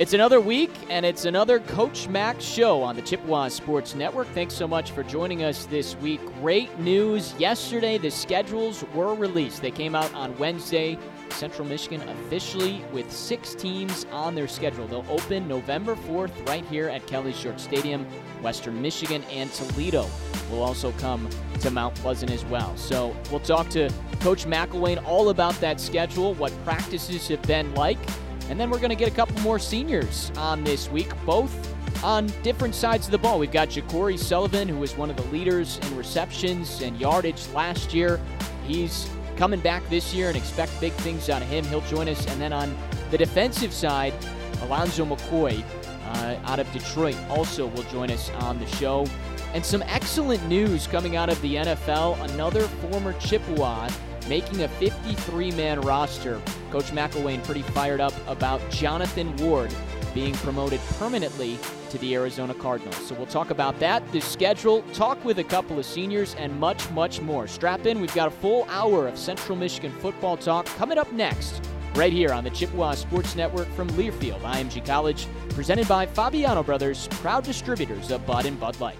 It's another week, and it's another Coach Mac show on the Chippewa Sports Network. Thanks so much for joining us this week. Great news. Yesterday, the schedules were released. They came out on Wednesday. Central Michigan officially with 6 teams on their schedule. They'll open November 4th right here at Kelly/Shorts Stadium. Western Michigan and Toledo will also come to Mount Pleasant as well. So we'll talk to Coach McElwain all about that schedule, what practices have been like. And then we're going to get a couple more seniors on this week, both on different sides of the ball. We've got Ja'Cory Sullivan, who was one of the leaders in receptions and yardage last year. He's coming back this year and expect big things out of him. He'll join us. And then on the defensive side, Alonzo McCoy out of Detroit also will join us on the show. And some excellent news coming out of the NFL. Another former Chippewa making a 53-man roster. Coach McElwain pretty fired up about Jonathan Ward being promoted permanently to the Arizona Cardinals. So we'll talk about that, the schedule, talk with a couple of seniors, and much, much more. Strap in. We've got a full hour of Central Michigan football talk coming up next right here on the Chippewa Sports Network from Learfield IMG College, presented by Fabiano Brothers, proud distributors of Bud and Bud Light.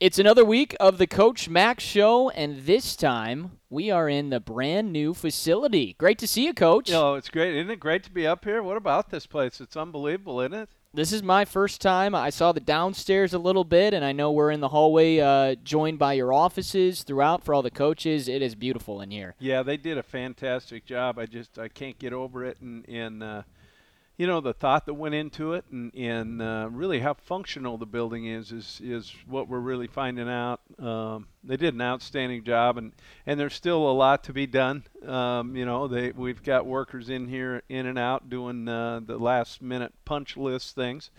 It's another week of the Coach Mac Show, and this time we are in the brand new facility. Great to see you, Coach. No, it's great. Isn't it great to be up here? What about this place? It's unbelievable, isn't it? This is my first time. I saw the downstairs a little bit, and I know we're in the hallway joined by your offices throughout for all the coaches. It is beautiful in here. Yeah, they did a fantastic job. I can't get over it, and you know, the thought that went into it and really how functional the building is what we're really finding out. They did an outstanding job, and there's still a lot to be done. You know, we've got workers in here, in and out, doing the last-minute punch list things.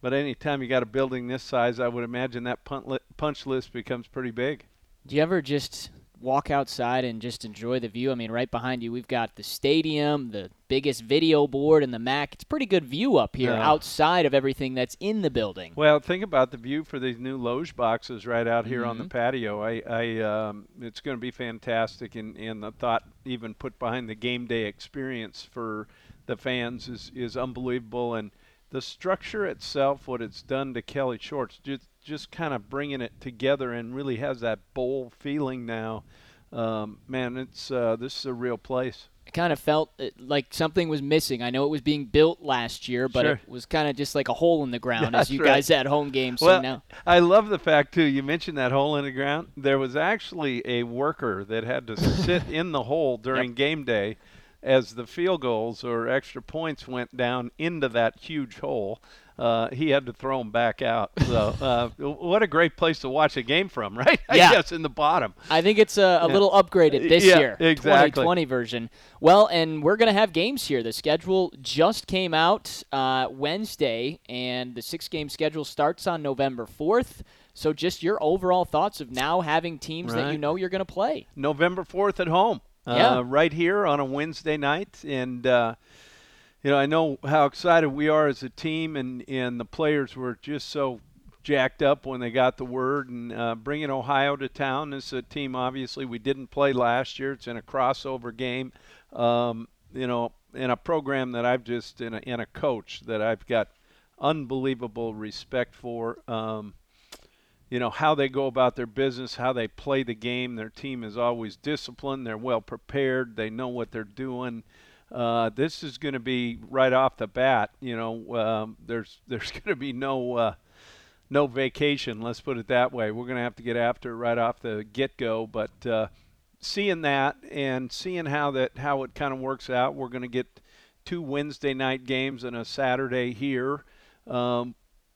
But any time you got a building this size, I would imagine that punch list becomes pretty big. Do you ever just walk outside and just enjoy the view? I mean, right behind you, we've got the stadium, the biggest video board, and the Mac. It's a pretty good view up here outside of everything that's in the building. Well, think about the view for these new loge boxes right out here on the patio. I it's going to be fantastic, and the thought even put behind the game day experience for the fans is unbelievable. And the structure itself, what it's done to Kelly/Shorts, just kind of bringing it together and really has that bowl feeling now. Man, it's this is a real place. It kind of felt like something was missing. I know it was being built last year, but it was kind of just like a hole in the ground as you guys had home games. Well, now. I love the fact, too, you mentioned that hole in the ground. There was actually a worker that had to sit in the hole during game day as the field goals or extra points went down into that huge hole. He had to throw him back out. So what a great place to watch a game from, right? Yeah. I guess in the bottom. I think it's a little upgraded this year, exactly. 2020 version. Well, and we're going to have games here. The schedule just came out Wednesday, and the 6-game schedule starts on November 4th. So just your overall thoughts of now having teams that you know you're going to play. November 4th at home, right here on a Wednesday night. And you know, I know how excited we are as a team, and the players were just so jacked up when they got the word. And bringing Ohio to town, this is a team, obviously, we didn't play last year. It's in a crossover game, you know, in a program that I've just, in a coach that I've got unbelievable respect for. You know, how they go about their business, how they play the game. Their team is always disciplined. They're well prepared. They know what they're doing. This is going to be right off the bat. You know, there's going to be no vacation. Let's put it that way. We're going to have to get after it right off the get-go. But seeing that and seeing how it kind of works out, we're going to get 2 Wednesday night games and a Saturday here.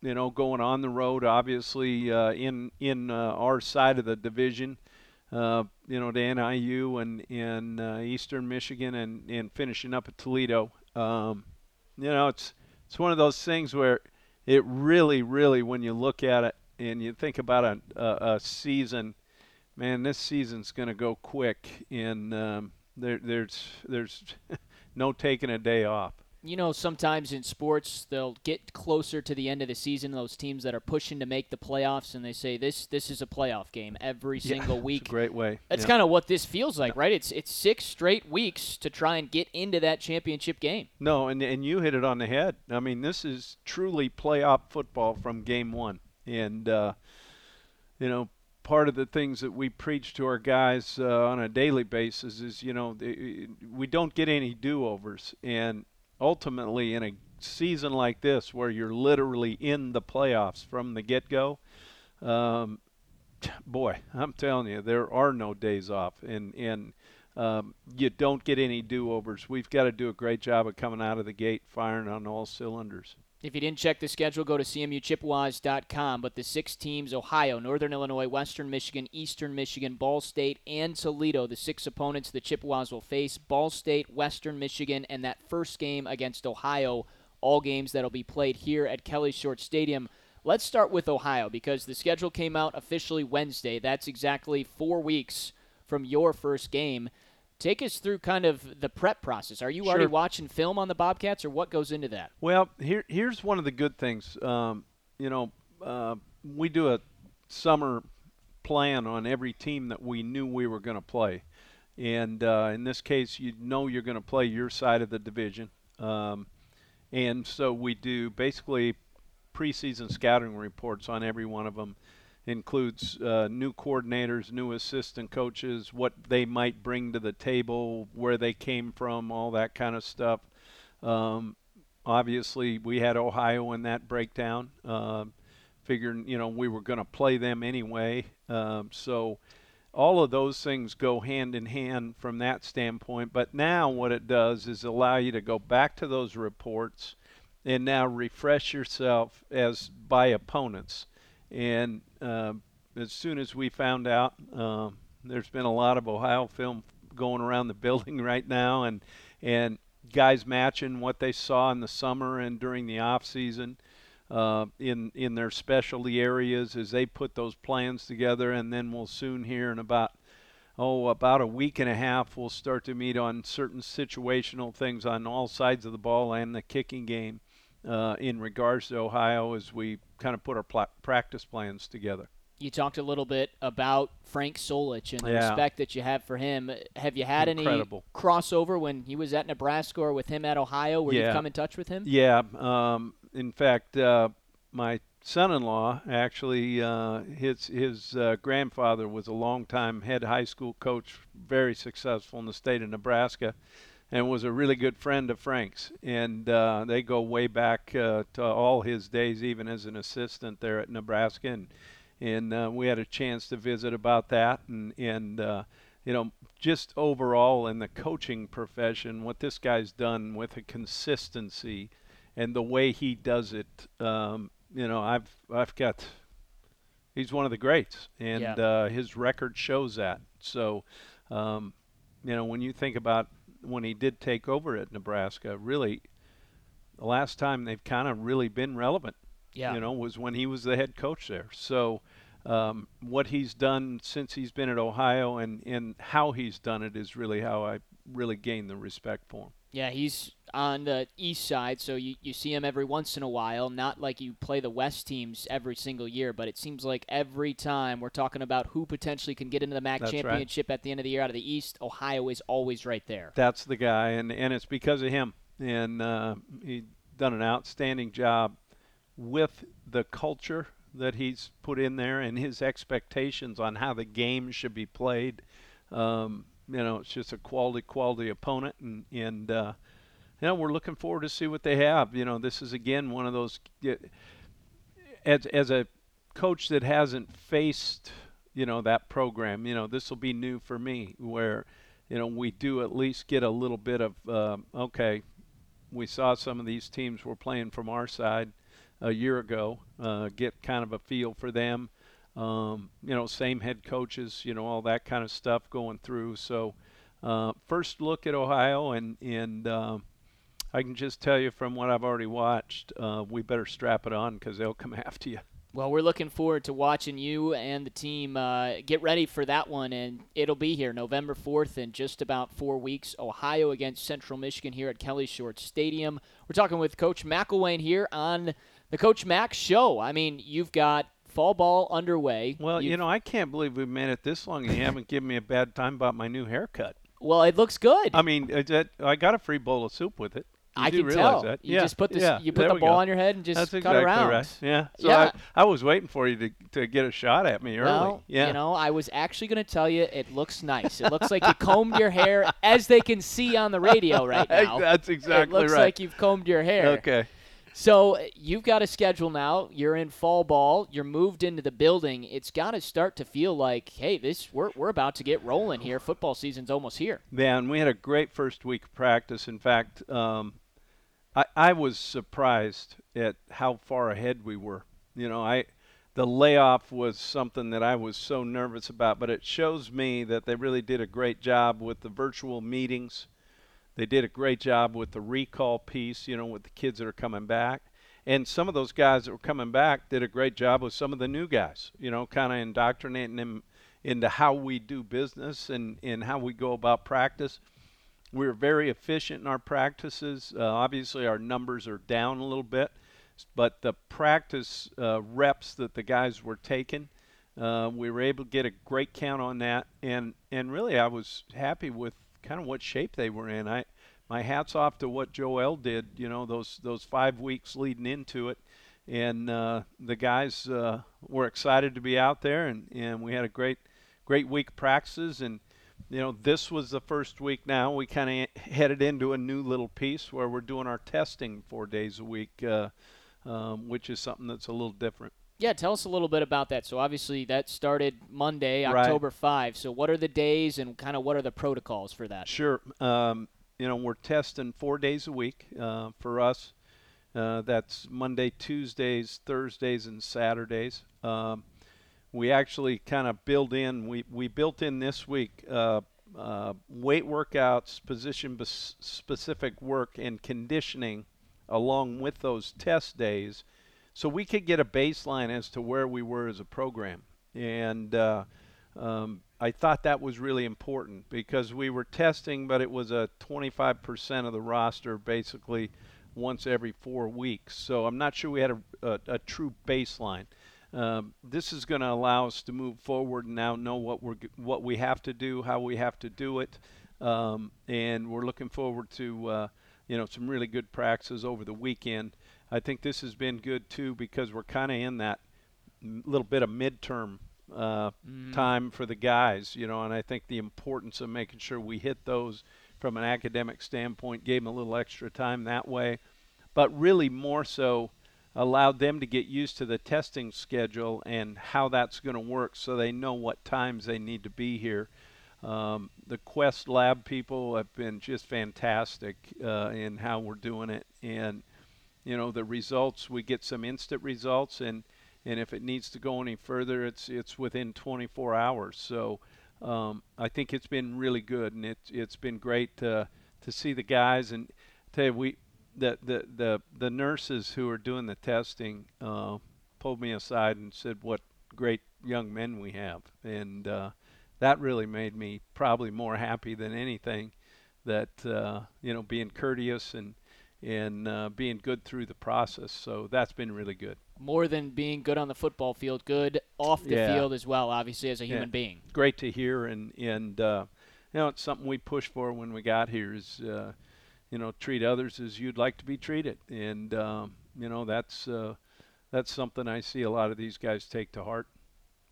You know, going on the road, obviously in our side of the division. You know, to NIU and Eastern Michigan and finishing up at Toledo. You know, it's one of those things where it really, really, when you look at it and you think about a season, man, this season's going to go quick, and there's no taking a day off. you know, sometimes in sports they'll get closer to the end of the season, those teams that are pushing to make the playoffs, and they say this is a playoff game every single week. It's a great way. That's kind of what this feels like, right? It's 6 straight weeks to try and get into that championship game. No, and you hit it on the head. I mean, this is truly playoff football from game one. And, you know, part of the things that we preach to our guys on a daily basis is, you know, we don't get any do-overs. And ultimately, in a season like this where you're literally in the playoffs from the get-go, boy, I'm telling you, there are no days off. And you don't get any do-overs. We've got to do a great job of coming out of the gate firing on all cylinders. If you didn't check the schedule, go to cmuchippewas.com. But the 6 teams, Ohio, Northern Illinois, Western Michigan, Eastern Michigan, Ball State, and Toledo, the 6 opponents the Chippewas will face, Ball State, Western Michigan, and that first game against Ohio, all games that will be played here at Kelly/Shorts Stadium. Let's start with Ohio, because the schedule came out officially Wednesday. That's exactly 4 weeks from your first game. Take us through kind of the prep process. Are you already watching film on the Bobcats, or what goes into that? Well, here's one of the good things. We do a summer plan on every team that we knew we were going to play. And in this case, you know you're going to play your side of the division. And so we do basically preseason scouting reports on every one of them. Includes new coordinators, new assistant coaches, what they might bring to the table, where they came from, all that kind of stuff. Obviously, we had Ohio in that breakdown, figuring, you know, we were going to play them anyway. So all of those things go hand in hand from that standpoint. But now what it does is allow you to go back to those reports and now refresh yourself as by opponents. And as soon as we found out, there's been a lot of Ohio film going around the building right now, and guys matching what they saw in the summer and during the off season in their specialty areas as they put those plans together. And then we'll soon hear in about a week and a half, we'll start to meet on certain situational things on all sides of the ball and the kicking game. In regards to Ohio, as we kind of put our practice plans together. You talked a little bit about Frank Solich and the respect that you have for him. Have you had any crossover when he was at Nebraska or with him at Ohio? Where you've come in touch with him? Yeah. In fact, my son-in-law actually, his grandfather was a longtime head high school coach, very successful in the state of Nebraska, and was a really good friend of Frank's. And they go way back to all his days, even as an assistant there at Nebraska. And we had a chance to visit about that. And you know, just overall in the coaching profession, what this guy's done with the consistency and the way he does it, you know, I've got – he's one of the greats. And his record shows that. So, you know, when you think about – when he did take over at Nebraska, really the last time they've kind of really been relevant, you know, was when he was the head coach there. So what he's done since he's been at Ohio and how he's done it is really how I really gained the respect for him. Yeah, he's on the east side, so you see him every once in a while, not like you play the west teams every single year, but it seems like every time we're talking about who potentially can get into the MAC championship at the end of the year out of the east, Ohio is always right there. That's the guy, and it's because of him. And he's done an outstanding job with the culture that he's put in there and his expectations on how the game should be played. You know, it's just a quality opponent, and you know, we're looking forward to see what they have. You know, this is again one of those. As a coach that hasn't faced, you know, that program, you know, this will be new for me. Where, you know, we do at least get a little bit of okay, we saw some of these teams were playing from our side a year ago. Get kind of a feel for them. You know, same head coaches, you know, all that kind of stuff going through. So first look at Ohio, and I can just tell you from what I've already watched, we better strap it on because they'll come after you. Well, we're looking forward to watching you and the team get ready for that one, and it'll be here November 4th in just about 4 weeks. Ohio against Central Michigan here at Kelly/Shorts Stadium. We're talking with Coach McElwain here on the Coach Mac Show. I mean, you've got fall ball underway. Well, I can't believe we've made it this long and you haven't given me a bad time about my new haircut. Well, it looks good. I mean, I got a free bowl of soup with it. I can tell. That. You just put the ball on your head and just cut around. Right. Yeah. So yeah. I was waiting for you to get a shot at me early. Well, I was actually going to tell you it looks nice. It looks like you combed your hair, as they can see on the radio right now. That's exactly right. It looks like you've combed your hair. Okay. So you've got a schedule now. You're in fall ball. You're moved into the building. It's got to start to feel like, hey, we're about to get rolling here. Football season's almost here. Yeah, and we had a great first week of practice. In fact, I was surprised at how far ahead we were. The layoff was something that I was so nervous about, but it shows me that they really did a great job with the virtual meetings. They did a great job with the recall piece, with the kids that are coming back. And some of those guys that were coming back did a great job with some of the new guys, kind of indoctrinating them into how we do business and how we go about practice. We were very efficient in our practices. Obviously, our numbers are down a little bit, but the practice reps that the guys were taking, we were able to get a great count on that. And really, I was happy with kind of what shape they were in. My hat's off to what Joel did, those 5 weeks leading into it. And the guys were excited to be out there, and we had a great week of practices. And this was the first week now. We kind of headed into a new little piece where we're doing our testing 4 days a week, which is something that's a little different. Yeah, tell us a little bit about that. So obviously that started Monday, October 5. So what are the days and kind of what are the protocols for that? Sure. We're testing 4 days a week for us. That's Monday, Tuesdays, Thursdays, and Saturdays. We actually kind of built in this week weight workouts, position-specific work, and conditioning along with those test days so we could get a baseline as to where we were as a program. And I thought that was really important because we were testing, but it was a 25% of the roster basically once every 4 weeks. So I'm not sure we had a true baseline. This is going to allow us to move forward and now know what we have to do, how we have to do it, and we're looking forward to some really good practices over the weekend. I think this has been good too because we're kind of in that little bit of midterm time for the guys, and I think the importance of making sure we hit those from an academic standpoint gave them a little extra time that way, but really more so allowed them to get used to the testing schedule and how that's going to work so they know what times they need to be here. The Quest Lab people have been just fantastic in how we're doing it. And, the results, we get some instant results, and if it needs to go any further, it's within 24 hours. So I think it's been really good, and it's been great to see the guys. And tell you, The nurses who are doing the testing pulled me aside and said what great young men we have, and that really made me probably more happy than anything, that being courteous and being good through the process. So that's been really good. More than being good on the football field, good off the field as well, obviously, as a human being. Great to hear, and it's something we pushed for when we got here is treat others as you'd like to be treated. And, that's something I see a lot of these guys take to heart.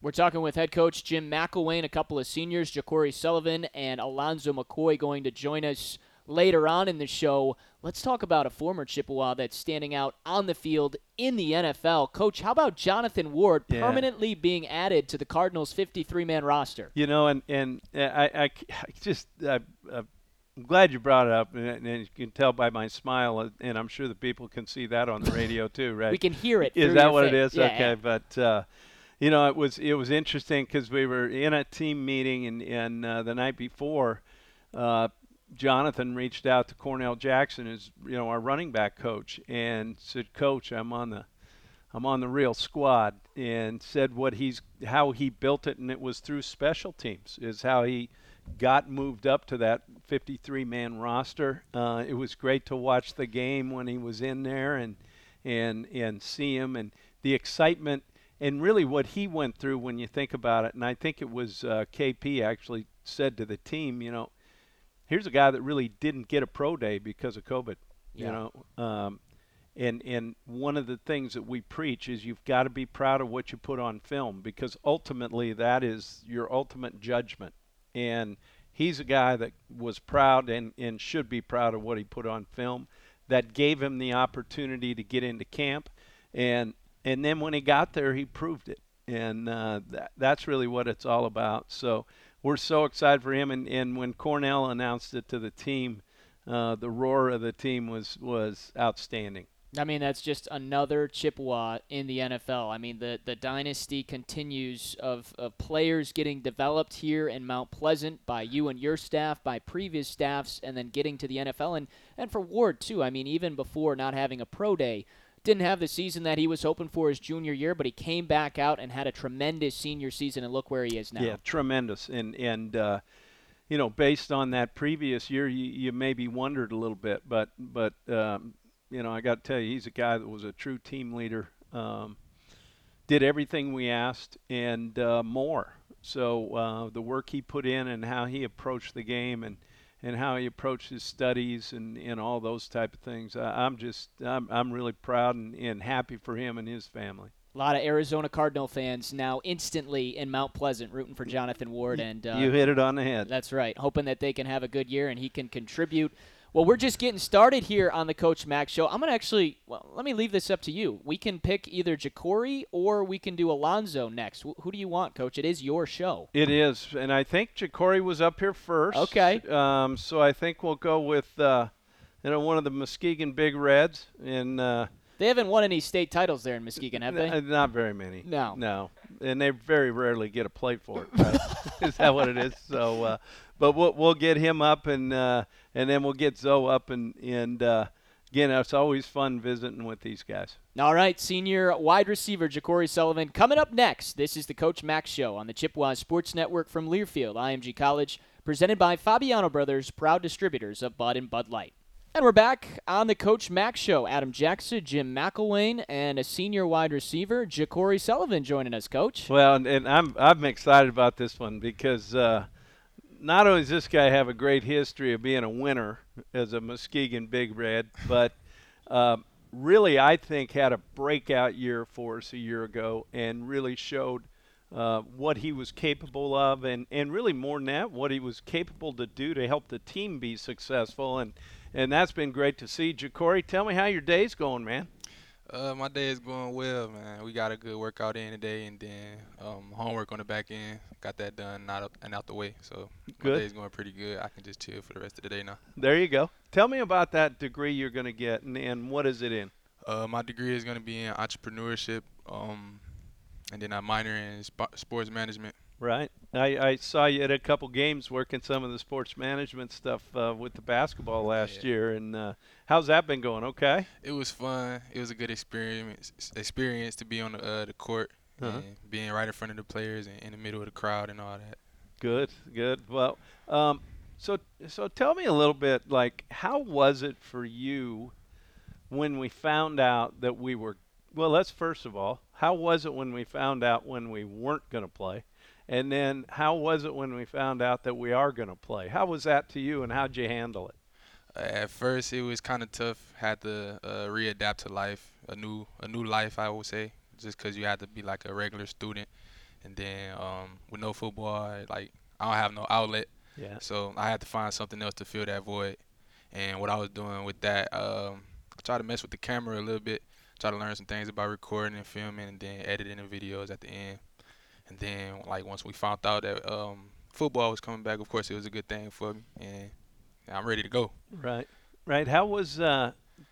We're talking with head coach Jim McElwain, a couple of seniors, Ja'Cory Sullivan and Alonzo McCoy, going to join us later on in the show. Let's talk about a former Chippewa that's standing out on the field in the NFL. Coach, how about Jonathan Ward permanently being added to the Cardinals' 53-man roster? I'm glad you brought it up, and you can tell by my smile, and I'm sure the people can see that on the radio too, right? We can hear it. Is that what it is? Yeah. Okay, but it was interesting because we were in a team meeting, and the night before, Jonathan reached out to Cornell Jackson, who's our running back coach, and said, "Coach, I'm on the I'm on the Real Squad, and said what how he built it, and it was through special teams is how he got moved up to that 53-man roster. It was great to watch the game when he was in there and see him and the excitement and really what he went through when you think about it. And I think it was KP actually said to the team, you know, here's a guy that really didn't get a pro day because of COVID, you know. And one of the things that we preach is you've got to be proud of what you put on film, because ultimately that is your ultimate judgment. And he's a guy that was proud and should be proud of what he put on film. That gave him the opportunity to get into camp. And then when he got there, he proved it. And that's really what it's all about. So we're so excited for him. And when Cornell announced it to the team, the roar of the team was outstanding. I mean, that's just another Chippewa in the NFL. I mean, the dynasty continues of players getting developed here in Mount Pleasant by you and your staff, by previous staffs, and then getting to the NFL. And for Ward, too, I mean, even before not having a pro day, didn't have the season that he was hoping for his junior year, but he came back out and had a tremendous senior season, and look where he is now. Yeah, tremendous. And you know, based on that previous year, you maybe wondered a little bit, but you know, I got to tell you, he's a guy that was a true team leader, did everything we asked and more. So the work he put in and how he approached the game and how he approached his studies and all those type of things, I'm really proud and happy for him and his family. A lot of Arizona Cardinal fans now instantly in Mount Pleasant rooting for Jonathan Ward. And you hit it on the head. That's right, hoping that they can have a good year and he can contribute. Well, we're just getting started here on the Coach Mac Show. I'm going to let me leave this up to you. We can pick either Ja'Cory or we can do Alonzo next. Who do you want, Coach? It is your show. It is, and I think Ja'Cory was up here first. Okay. So I think we'll go with, one of the Muskegon Big Reds. They haven't won any state titles there in Muskegon, have they? Not very many. No. And they very rarely get a play for it. Right? Is that what it is? So, but we'll get him up and then we'll get Zoe up and again, it's always fun visiting with these guys. All right, senior wide receiver Ja'Cory Sullivan coming up next. This is the Coach Mac Show on the Chippewa Sports Network from Learfield IMG College, presented by Fabiano Brothers, proud distributors of Bud and Bud Light. And we're back on the Coach Mac Show. Adam Jackson, Jim McElwain, and a senior wide receiver, Ja'Cory Sullivan, joining us, Coach. Well, and I'm excited about this one because not only does this guy have a great history of being a winner as a Muskegon Big Red, but really I think had a breakout year for us a year ago and really showed what he was capable of and really more than that, what he was capable to do to help the team be successful. And that's been great to see. Ja'Cory, tell me how your day's going, man. My day is going well, man. We got a good workout in today, and then homework on the back end. Got that done and out the way. So good. My day's going pretty good. I can just chill for the rest of the day now. There you go. Tell me about that degree you're going to get, and what is it in? My degree is going to be in entrepreneurship, and then I minor in sports management. Right. I saw you at a couple games working some of the sports management stuff with the basketball last year. And how's that been going? Okay. It was fun. It was a good experience to be on the court and being right in front of the players and in the middle of the crowd and all that. Good. Well, so tell me a little bit, like, how was it for you when we found out that we were – well, let's first of all, how was it when we found out when we weren't going to play? And then how was it when we found out that we are going to play? How was that to you, and how'd you handle it? At first, it was kind of tough. Had to readapt to life, a new life, I would say, just because you had to be like a regular student. And then with no football, like I don't have no outlet. Yeah. So I had to find something else to fill that void. And what I was doing with that, I tried to mess with the camera a little bit, try to learn some things about recording and filming and then editing the videos at the end. And then, like, once we found out that football was coming back, of course, it was a good thing for me, and I'm ready to go. Right. How was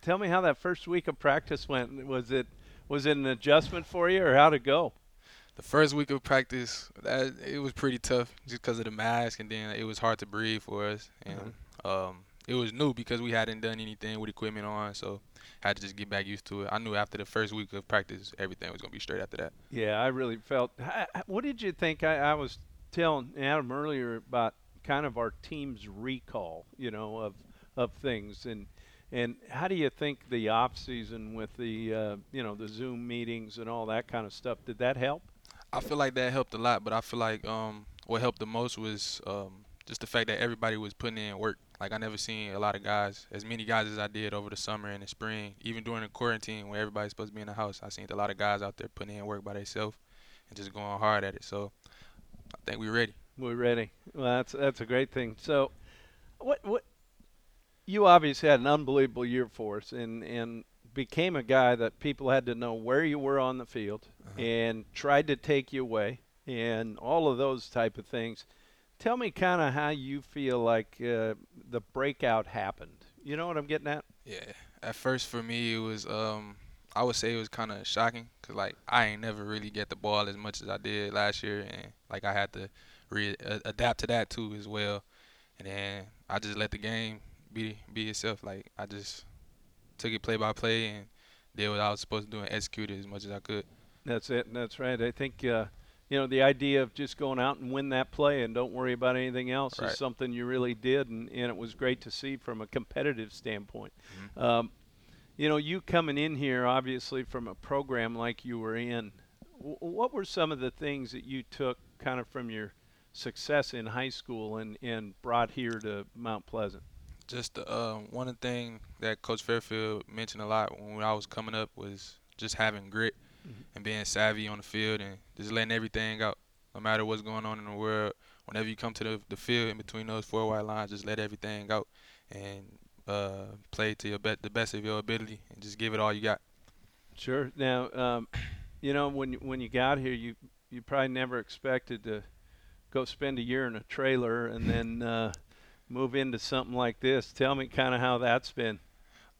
tell me how that first week of practice went. Was it an adjustment for you, or how'd it go? The first week of practice, it was pretty tough just because of the mask, and then it was hard to breathe for us. And it was new because we hadn't done anything with equipment on, so I had to just get back used to it. I knew after the first week of practice, everything was going to be straight after that. Yeah, I really felt – what did you think? I was telling Adam earlier about kind of our team's recall, you know, of things. And how do you think the off-season with the, you know, the Zoom meetings and all that kind of stuff, did that help? I feel like that helped a lot, but I feel like what helped the most was just the fact that everybody was putting in work. Like, I never seen a lot of guys, as many guys as I did over the summer and the spring, even during the quarantine when everybody's supposed to be in the house. I seen a lot of guys out there putting in work by themselves and just going hard at it. So I think we're ready. We're ready. Well, that's a great thing. So what you obviously had an unbelievable year for us and became a guy that people had to know where you were on the field and tried to take you away and all of those type of things. Tell me kind of how you feel like the breakout happened. You know what I'm getting at? Yeah. At first for me, it was I would say it was kind of shocking because, like, I ain't never really get the ball as much as I did last year. And, like, I had to adapt to that, too, as well. And then I just let the game be itself. Like, I just took it play by play and did what I was supposed to do and execute it as much as I could. That's it. That's right. I think you know, the idea of just going out and win that play and don't worry about anything else is something you really did, and it was great to see from a competitive standpoint. Mm-hmm. You know, you coming in here, obviously, from a program like you were in, what were some of the things that you took kind of from your success in high school and brought here to Mount Pleasant? Just one thing that Coach Fairfield mentioned a lot when I was coming up was just having grit. Mm-hmm. And being savvy on the field and just letting everything out, no matter what's going on in the world. Whenever you come to the field in between those four white lines, just let everything out and play to your the best of your ability and just give it all you got. Sure. Now, you know, when you got here, you probably never expected to go spend a year in a trailer and then move into something like this. Tell me kind of how that's been.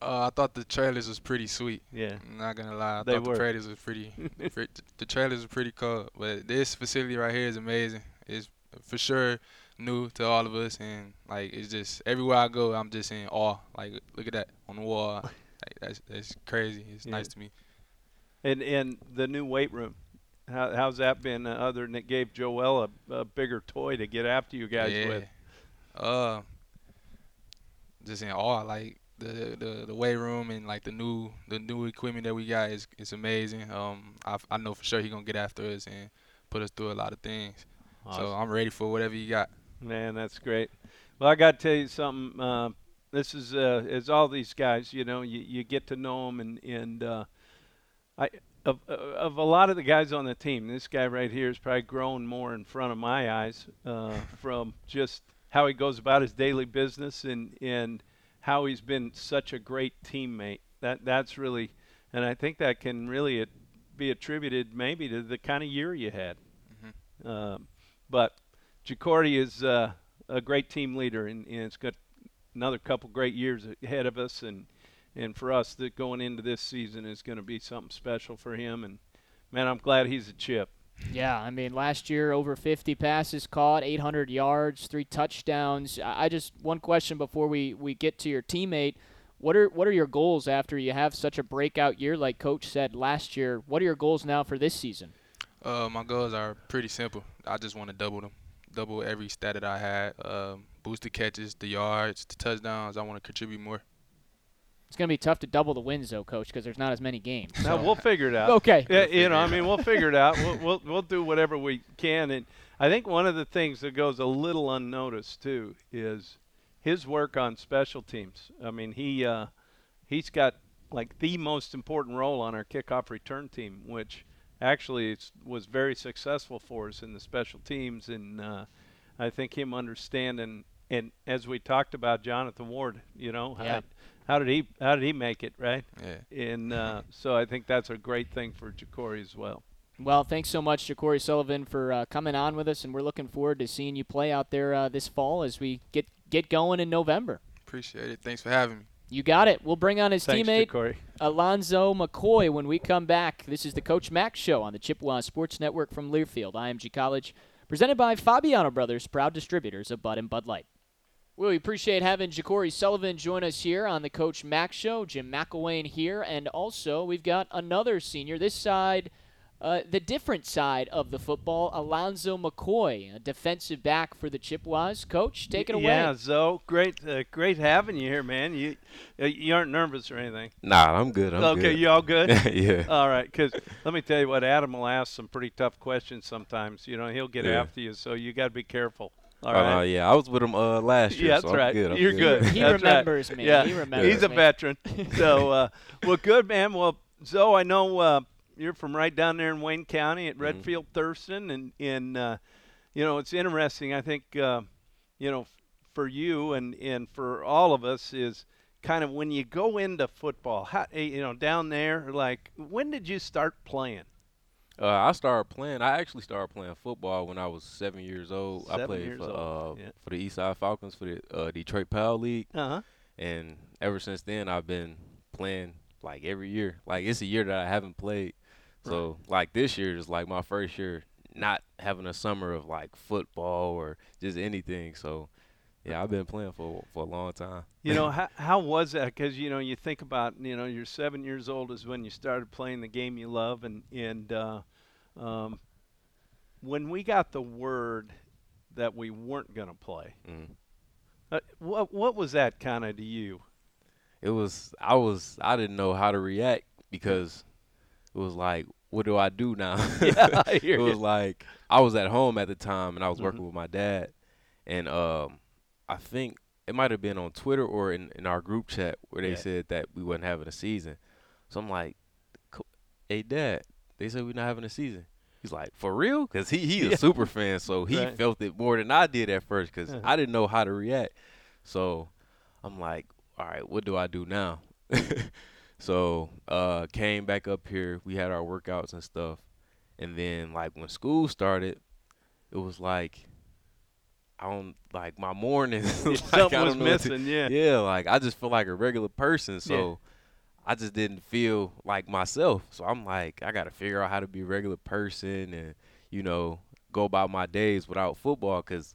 I thought the trailers was pretty sweet. Yeah. I'm not going to lie. The trailers was pretty the trailers were pretty cold. But this facility right here is amazing. It's for sure new to all of us. And, like, it's just everywhere I go, I'm just in awe. Like, look at that on the wall. Like, that's crazy. It's nice to me. And the new weight room, how's that been other than it gave Joel a bigger toy to get after you guys with? Just in awe. Like, the weight room and like the new equipment that we got is amazing. I know for sure he's gonna get after us and put us through a lot of things. Awesome. So I'm ready for whatever you got. Man, that's great. Well, I gotta tell you something. This is as all these guys, you know, you get to know them and I of a lot of the guys on the team, this guy right here has probably grown more in front of my eyes from just how he goes about his daily business and how he's been such a great teammate. That's really, and I think that can really be attributed maybe to the kind of year you had. Mm-hmm. But Ja'Cory is a great team leader, and it's got another couple great years ahead of us, and for us that going into this season is going to be something special for him. And, man, I'm glad he's a Chip. Yeah, I mean, last year, over 50 passes caught, 800 yards, 3 touchdowns. I just – one question before we get to your teammate. What are your goals after you have such a breakout year like Coach said last year? What are your goals now for this season? My goals are pretty simple. I just want to double them, double every stat that I had, boost the catches, the yards, the touchdowns. I want to contribute more. It's going to be tough to double the wins, though, Coach, because there's not as many games. So. No, we'll figure it out. Okay. You know, I mean, we'll figure it out. We'll do whatever we can. And I think one of the things that goes a little unnoticed, too, is his work on special teams. I mean, he's got, like, the most important role on our kickoff return team, which actually was very successful for us in the special teams. And I think him understanding, and as we talked about Jonathan Ward, you know, How did he make it, right? Yeah. And so I think that's a great thing for Ja'Cory as well. Well, thanks so much, Ja'Cory Sullivan, for coming on with us, and we're looking forward to seeing you play out there this fall as we get going in November. Appreciate it. Thanks for having me. You got it. We'll bring on his teammate, Ja'Cory. Alonzo McCoy, when we come back. This is the Coach Mack Show on the Chippewa Sports Network from Learfield IMG College, presented by Fabiano Brothers, proud distributors of Bud and Bud Light. Well, we appreciate having Ja'Cory Sullivan join us here on the Coach Mack Show. Jim McElwain here, and also we've got another senior, this side, the different side of the football, Alonzo McCoy, a defensive back for the Chippewas. Coach, take it away. Yeah, Zoe, great having you here, man. You aren't nervous or anything? Nah, I'm good. Okay, you all good? Yeah. All right, because let me tell you what, Adam will ask some pretty tough questions sometimes. You know, he'll get after you, so you got to be careful. All right. Yeah, I was with him last year. Yeah, that's so right. You're good. He remembers me. Yeah. He's a veteran. So, well, good, man. Well, Zoe, I know you're from right down there in Wayne County at Redfield Thurston, and you know, it's interesting. I think you know, for you and for all of us is kind of when you go into football, how, you know, down there, like, when did you start playing? I actually started playing football when I was 7 years old. I played for the Eastside Falcons for the Detroit PAL League. Uh-huh. And ever since then, I've been playing, like, every year. Like, it's a year that I haven't played. Right. So, like, this year is, like, my first year not having a summer of, like, football or just anything. So, yeah, I've been playing for a long time. You know, how was that? Because, you know, you think about, you know, you're 7 years old is when you started playing the game you love. And when we got the word that we weren't going to play, what was that kind of to you? It was – I didn't know how to react because it was like, what do I do now? Yeah, I hear it. Was like I was at home at the time, and I was working with my dad. And I think it might have been on Twitter or in our group chat where they said that we wasn't having a season. So I'm like, hey, Dad, they said we're not having a season. He's like, for real? Because he's a super fan, so he felt it more than I did at first because I didn't know how to react. So I'm like, all right, what do I do now? So came back up here. We had our workouts and stuff. And then, like, when school started, it was like, I don't, like, my mornings. Like, something was missing, Yeah, like, I just feel like a regular person, so I just didn't feel like myself. So I'm like, I got to figure out how to be a regular person and, you know, go about my days without football because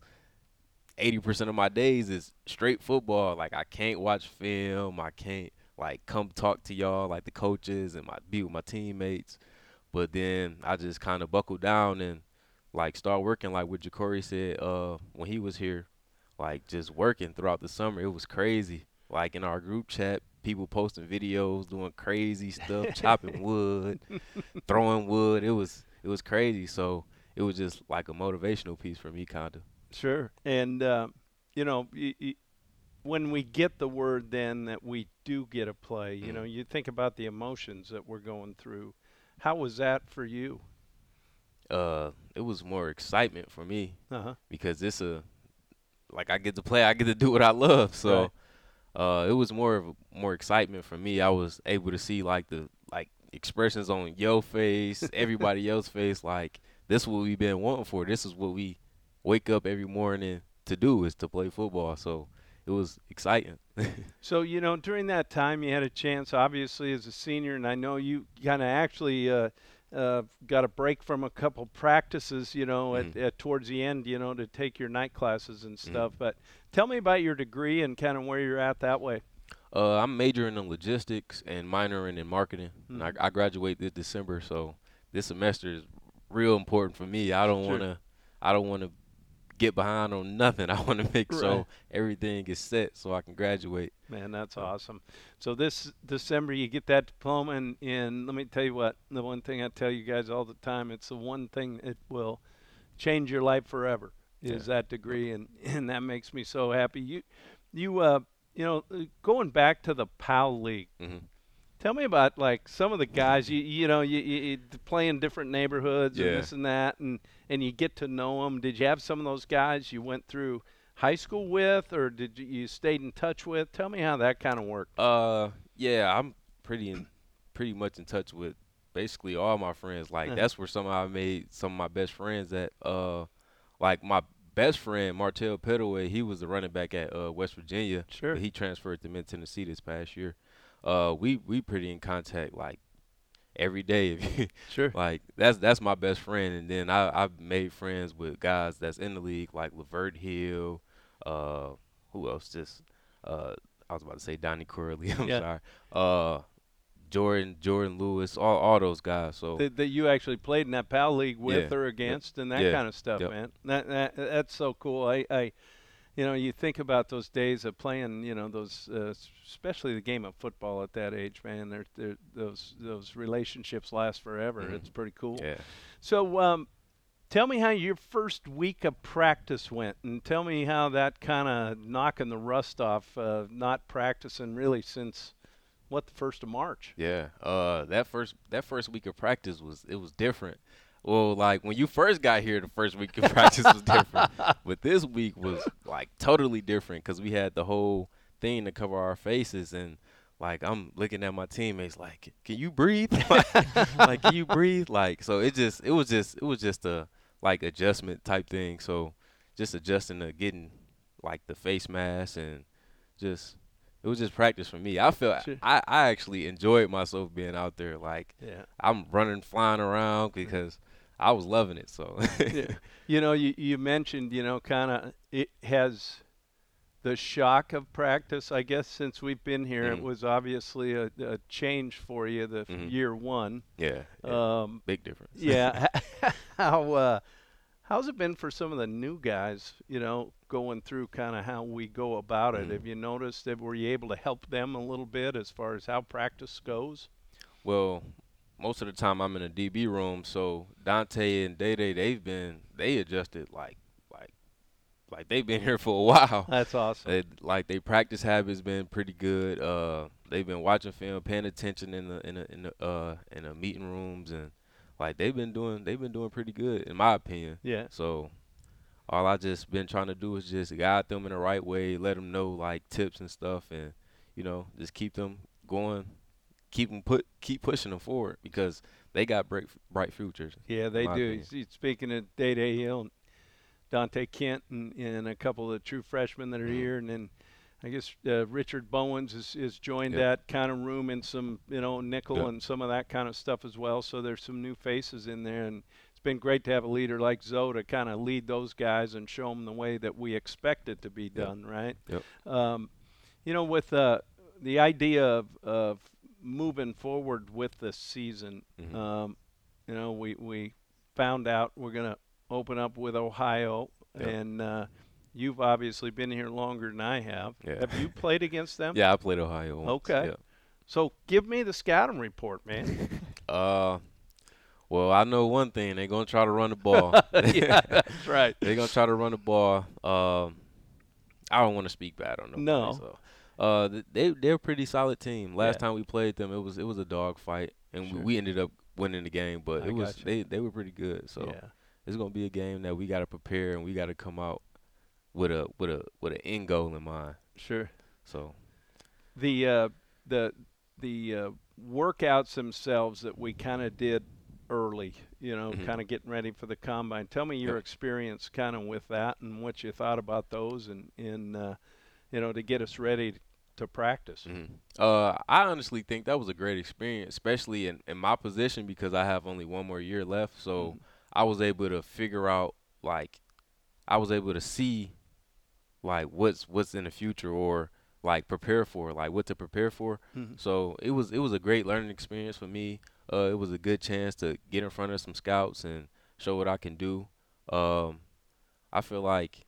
80% of my days is straight football. Like, I can't watch film. I can't, like, come talk to y'all, like, the coaches and be with my teammates. But then I just kind of buckled down and, like, start working, like what Ja'Cory said when he was here, like, just working throughout the summer. It was crazy. Like, in our group chat, people posting videos, doing crazy stuff, chopping wood, throwing wood. It was crazy. So it was just like a motivational piece for me, kind of. Sure. And, you know, when we get the word then that we do get a play, you know, you think about the emotions that we're going through. How was that for you? It was more excitement for me because it's like, I get to play, I get to do what I love. So, it was more excitement for me. I was able to see, like, the, like, expressions on your face, everybody else's face. Like, this is what we've been wanting for. This is what we wake up every morning to do, is to play football. So it was exciting. So, you know, during that time you had a chance, obviously, as a senior, and I know you kind of actually, got a break from a couple practices, you know, at towards the end, you know, to take your night classes and stuff. But tell me about your degree and kind of where you're at that way. I'm majoring in logistics and minoring in marketing. And I graduate this December, so this semester is real important for me. I don't want to get behind on nothing. I want to make so everything is set so I can graduate. Man, that's awesome. So this December you get that diploma, and let me tell you what, the one thing I tell you guys all the time, it's the one thing that will change your life forever is that degree, and that makes me so happy. You know, going back to the PAL League, tell me about, like, some of the guys, you play in different neighborhoods and this and that, and you get to know them. Did you have some of those guys you went through high school with, or did you stayed in touch with? Tell me how that kind of worked. Yeah, I'm pretty much in touch with basically all my friends. Like, that's where somehow I made some of my best friends at. Like, my best friend, Martel Petaway, he was the running back at West Virginia. Sure. But he transferred to Mid-Tennessee this past year. We pretty in contact, like, every day. Sure. Like, that's my best friend. And then I've made friends with guys that's in the league, like Lavert Hill, who else just I was about to say Donnie Corley. I'm sorry. Jordan Lewis, all those guys. So that you actually played in that PAL League with or against and that kind of stuff, man. That's so cool. I you know, you think about those days of playing, you know, those especially the game of football at that age, man. They're those relationships last forever. Mm-hmm. It's pretty cool. Yeah. So tell me how your first week of practice went, and tell me how that kind of knocking the rust off, not practicing really since – the 1st of March? Yeah, that first week of practice was different. Well, like when you first got here, the first week of practice was different, but this week was like totally different because we had the whole thing to cover our faces, and like I'm looking at my teammates like, can you breathe? like can you breathe? Like so it was just a like adjustment type thing. So just adjusting to getting like the face mask and just. It was just practice for me. I felt sure. I actually enjoyed myself being out there. Like I'm running, flying around because I was loving it. So, you know, you mentioned, you know, kind of it has the shock of practice. I guess since we've been here, it was obviously a change for you the year one. Yeah. Big difference. Yeah. How's it been for some of the new guys, you know, going through kind of how we go about it? Have you noticed that were you able to help them a little bit as far as how practice goes? Well, most of the time I'm in a DB room, so Dante and Day Day, they adjusted like they've been here for a while. That's awesome. They practice habits been pretty good. They've been watching film, paying attention in the meeting rooms and. Like they've been doing pretty good in my opinion. Yeah. So all I just been trying to do is just guide them in the right way, let them know like tips and stuff, and you know just keep them going, keep pushing them forward because they got bright futures. Yeah, they do. Speaking of Day Hill, and Dante Kent, and a couple of the true freshmen that are here, and then. I guess Richard Bowens is joined that kind of room and some, you know, nickel and some of that kind of stuff as well. So there's some new faces in there, and it's been great to have a leader like Zoe to kind of lead those guys and show them the way that we expect it to be done, right? Yep. You know, with the idea of moving forward with the season, you know, we found out we're going to open up with Ohio and you've obviously been here longer than I have. Yeah. Have you played against them? Yeah, I played Ohio once. Okay. Yeah. So give me the scouting report, man. Well, I know one thing. They're going to try to run the ball. Yeah, that's right. They're going to try to run the ball. I don't want to speak bad on them. No. So. They're a pretty solid team. Last time we played them, it was a dog fight, and we ended up winning the game. But it was they were pretty good. So it's going to be a game that we got to prepare and we got to come out. With an end goal in mind. Sure. So, the workouts themselves that we kind of did early, you know, kind of getting ready for the combine. Tell me your experience kind of with that and what you thought about those and you know to get us ready to practice. I honestly think that was a great experience, especially in my position because I have only one more year left. So I was able to figure out see. Like what's in the future or like prepare for like what to prepare for. So it was a great learning experience for me. It was a good chance to get in front of some scouts and show what I can do. I feel like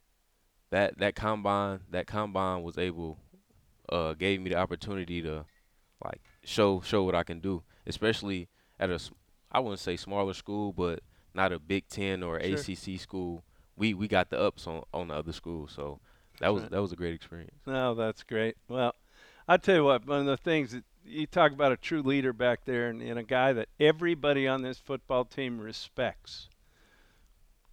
that combine was able gave me the opportunity to like show what I can do, especially at a I wouldn't say smaller school, but not a Big Ten or ACC school. We got the ups on the other schools, so that was a great experience. No, that's great. Well, I tell you what, one of the things that you talk about a true leader back there and a guy that everybody on this football team respects.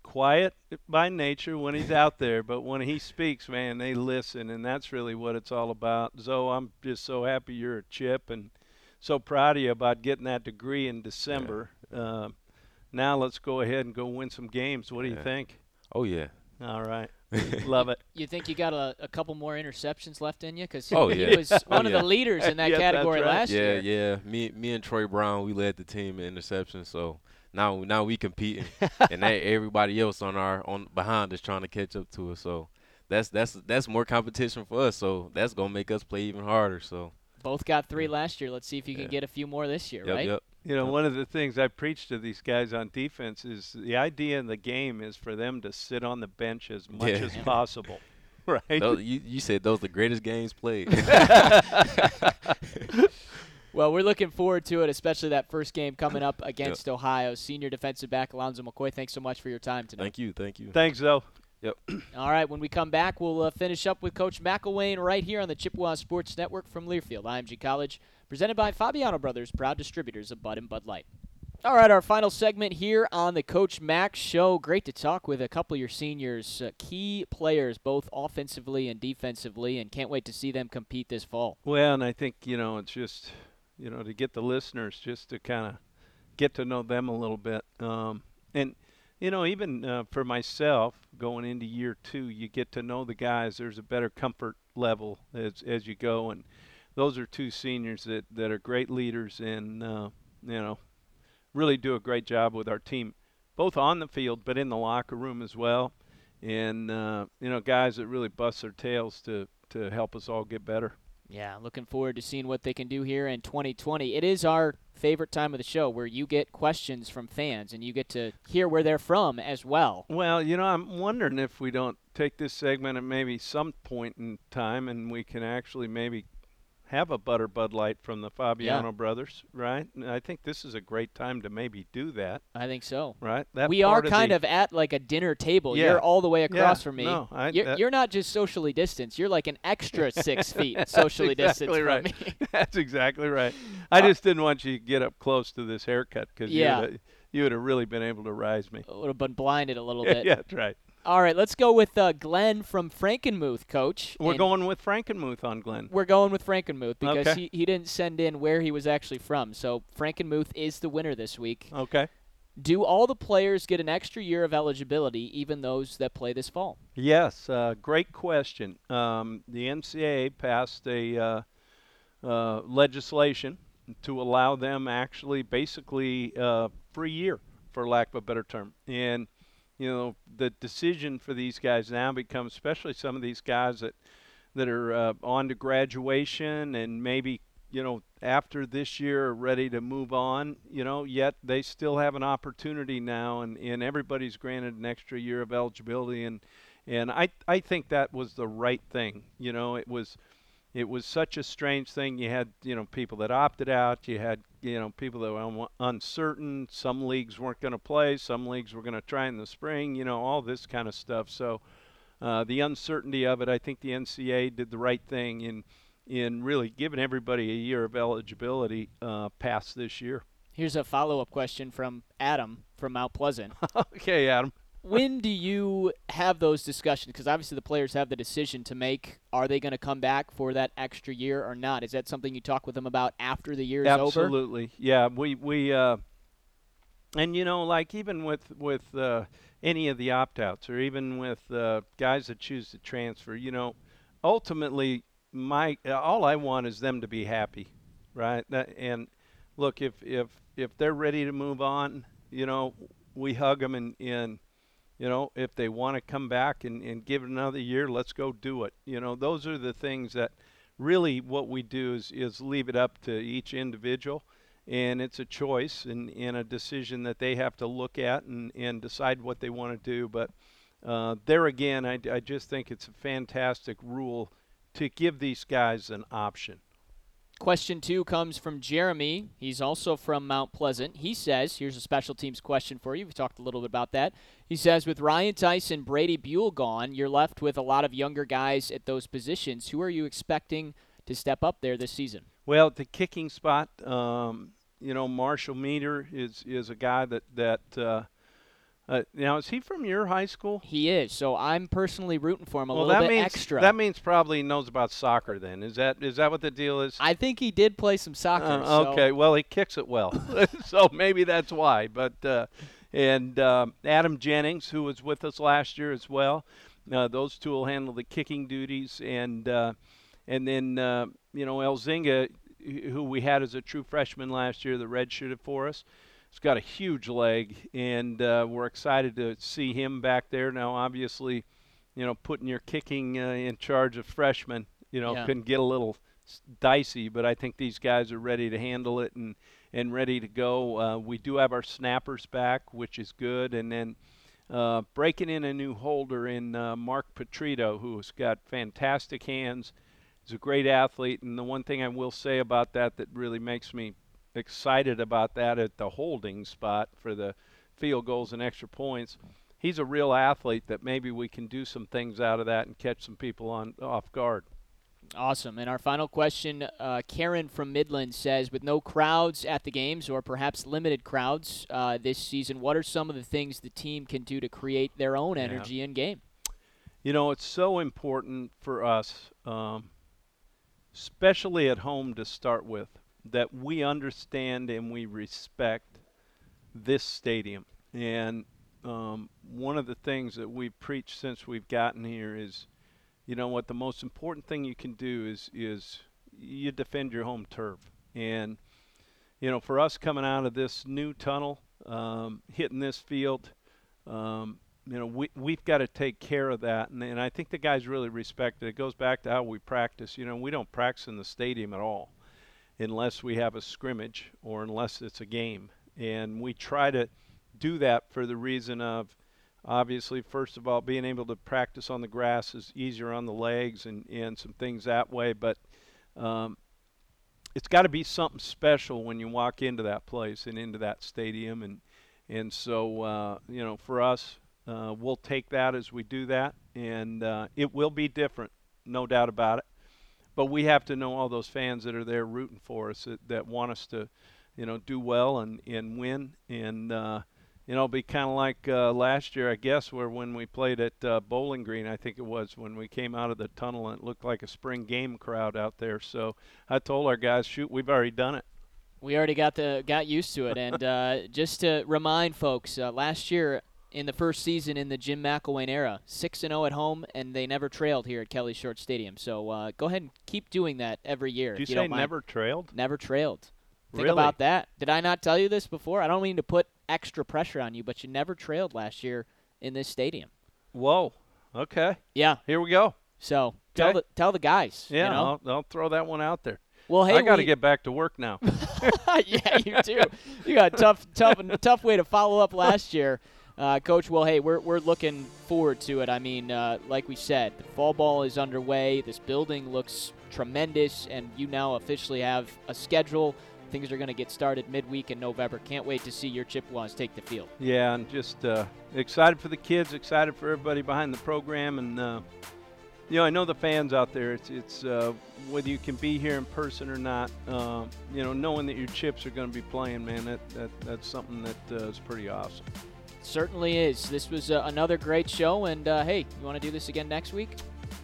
Quiet by nature when he's out there, but when he speaks, man, they listen, and that's really what it's all about. Zoe, I'm just so happy you're a Chip and so proud of you about getting that degree in December. Yeah. Now let's go ahead and go win some games. What do you think? Oh, yeah. All right. Love it. You think you got a couple more interceptions left in you? Because he was one of the leaders in that category last year. Yeah, yeah. Me and Troy Brown, we led the team in interceptions. So now we competing. And everybody else behind us trying to catch up to us. So that's more competition for us. So that's gonna make us play even harder. So both got 3 last year. Let's see if you can get a few more this year, right? Yep. You know, one of the things I preach to these guys on defense is the idea in the game is for them to sit on the bench as much as possible. Right? You said those are the greatest games played. Well, we're looking forward to it, especially that first game coming up against Ohio. Senior defensive back Alonzo McCoy, thanks so much for your time tonight. Thank you. Thanks, though. Yep. All right, when we come back, we'll finish up with Coach McElwain right here on the Chippewa Sports Network from Learfield IMG College, presented by Fabiano Brothers, proud distributors of Bud and Bud Light. All right, our final segment here on the Coach Mac Show. Great to talk with a couple of your seniors, key players, both offensively and defensively, and can't wait to see them compete this fall. Well, and I think, you know, it's just, you know, to get the listeners just to kind of get to know them a little bit. And, you know, even for myself, going into year 2, you get to know the guys. There's a better comfort level as you go. And those are 2 seniors that are great leaders and, you know, really do a great job with our team, both on the field but in the locker room as well. And, you know, guys that really bust their tails to help us all get better. Yeah, looking forward to seeing what they can do here in 2020. It is our favorite time of the show where you get questions from fans and you get to hear where they're from as well. Well, you know, I'm wondering if we don't take this segment at maybe some point in time and we can actually maybe have a Bud Light from the Fabiano brothers, right? And I think this is a great time to maybe do that. I think so. Right? That we are kind of at like a dinner table. Yeah. You're all the way across from me. No, you're not just socially distanced. You're like an extra 6 feet socially distanced from me. That's exactly right. I just didn't want you to get up close to this haircut because you would have really been able to rise me. I would have been blinded a little bit. Yeah, that's right. All right, let's go with Glenn from Frankenmuth, Coach. We're going with Frankenmuth on Glenn. We're going with Frankenmuth because he didn't send in where he was actually from. So Frankenmuth is the winner this week. Okay. Do all the players get an extra year of eligibility, even those that play this fall? Yes, great question. The NCAA passed a legislation to allow them actually basically a free year, for lack of a better term. And you know, the decision for these guys now becomes, especially some of these guys that are on to graduation and maybe, you know, after this year are ready to move on, you know, yet they still have an opportunity now, and everybody's granted an extra year of eligibility. And I think that was the right thing. You know, it was such a strange thing. You had, you know, people that opted out. You had, you know, people that were uncertain. Some leagues weren't going to play. Some leagues were going to try in the spring, you know, all this kind of stuff. So the uncertainty of it, I think the NCAA did the right thing in really giving everybody a year of eligibility past this year. Here's a follow-up question from Adam from Mount Pleasant. Okay, Adam. When do you have those discussions? Because obviously the players have the decision to make. Are they going to come back for that extra year or not? Is that something you talk with them about after the year is over? Absolutely. Yeah, we and, you know, like even with any of the opt-outs or even with guys that choose to transfer, you know, ultimately all I want is them to be happy, right? And look, if they're ready to move on, you know, we hug them and you know, if they want to come back and give it another year, let's go do it. You know, those are the things that really what we do is leave it up to each individual. And it's a choice and a decision that they have to look at and decide what they want to do. But there again, I just think it's a fantastic rule to give these guys an option. Question 2 comes from Jeremy. He's also from Mount Pleasant. He says, here's a special teams question for you. We talked a little bit about that. He says, with Ryan Tice and Brady Buell gone, you're left with a lot of younger guys at those positions. Who are you expecting to step up there this season? Well, at the kicking spot, you know, Marshall Meter is a guy that now, is he from your high school? He is, so I'm personally rooting for him a little bit extra. That means probably he knows about soccer then. Is that what the deal is? I think he did play some soccer. Okay, well, he kicks it well, so maybe that's why. But Adam Jennings, who was with us last year as well, those two will handle the kicking duties. And then you know, Elzinga, who we had as a true freshman last year, the redshirted for us. He's got a huge leg, and we're excited to see him back there. Now, obviously, you know, putting your kicking in charge of freshmen, you know, yeah, can get a little dicey, but I think these guys are ready to handle it and ready to go. We do have our snappers back, which is good, and then breaking in a new holder in Mark Petrito, who's got fantastic hands. He's a great athlete, and the one thing I will say about that that really makes me excited about that at the holding spot for the field goals and extra points, he's a real athlete that maybe we can do some things out of that and catch some people on off guard. Awesome. And our final question, Karen from Midland says, with no crowds at the games or perhaps limited crowds this season, what are some of the things the team can do to create their own energy in game? You know, it's so important for us, especially at home to start with, that we understand and we respect this stadium. And one of the things that we've preached since we've gotten here is, you know what, the most important thing you can do is you defend your home turf. And, you know, for us coming out of this new tunnel, hitting this field, you know, we've got to take care of that. And I think the guys really respect it. It goes back to how we practice. You know, we don't practice in the stadium at all unless we have a scrimmage or unless it's a game. And we try to do that for the reason of, obviously, first of all, being able to practice on the grass is easier on the legs and some things that way. But it's got to be something special when you walk into that place and into that stadium. And so, you know, for us, we'll take that as we do that. And it will be different, no doubt about it. But we have to know all those fans that are there rooting for us, that want us to, you know, do well and win. And, you know, it'll be kind of like last year, I guess, where when we played at Bowling Green, I think it was, when we came out of the tunnel and it looked like a spring game crowd out there. So I told our guys, shoot, we've already done it. We already got used to it. And just to remind folks, last year in the first season in the Jim McElwain era, 6-0 at home, and they never trailed here at Kelly/Shorts Stadium. So go ahead and keep doing that every year. Did you say never trailed? Never trailed. Think really? About that. Did I not tell you this before? I don't mean to put extra pressure on you, but you never trailed last year in this stadium. Whoa. Okay. Yeah. Here we go. So tell the guys. Yeah, you know? I'll throw that one out there. Well, hey, I got to get back to work now. Yeah, you do. You got a tough way to follow up last year, Coach. Well, hey, we're looking forward to it. I mean, like we said, the fall ball is underway. This building looks tremendous, and you now officially have a schedule. Things are going to get started midweek in November. Can't wait to see your Chippewas take the field. Yeah, and just excited for the kids, excited for everybody behind the program. And, you know, I know the fans out there, it's whether you can be here in person or not, you know, knowing that your Chips are going to be playing, man, that's something that is pretty awesome. Certainly is. This was another great show. And, hey, you want to do this again next week?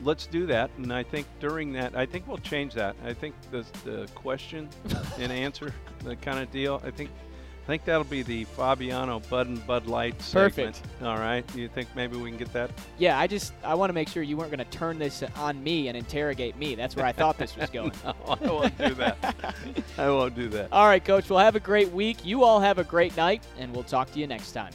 Let's do that, and I think during that, I think we'll change that. I think the question and answer, the kind of deal, I think that'll be the Fabiano Bud Light segment. Perfect. All right. Do you think maybe we can get that? Yeah, I want to make sure you weren't going to turn this on me and interrogate me. That's where I thought this was going. No, I won't do that. I won't do that. All right, Coach. Well, have a great week. You all have a great night, and we'll talk to you next time.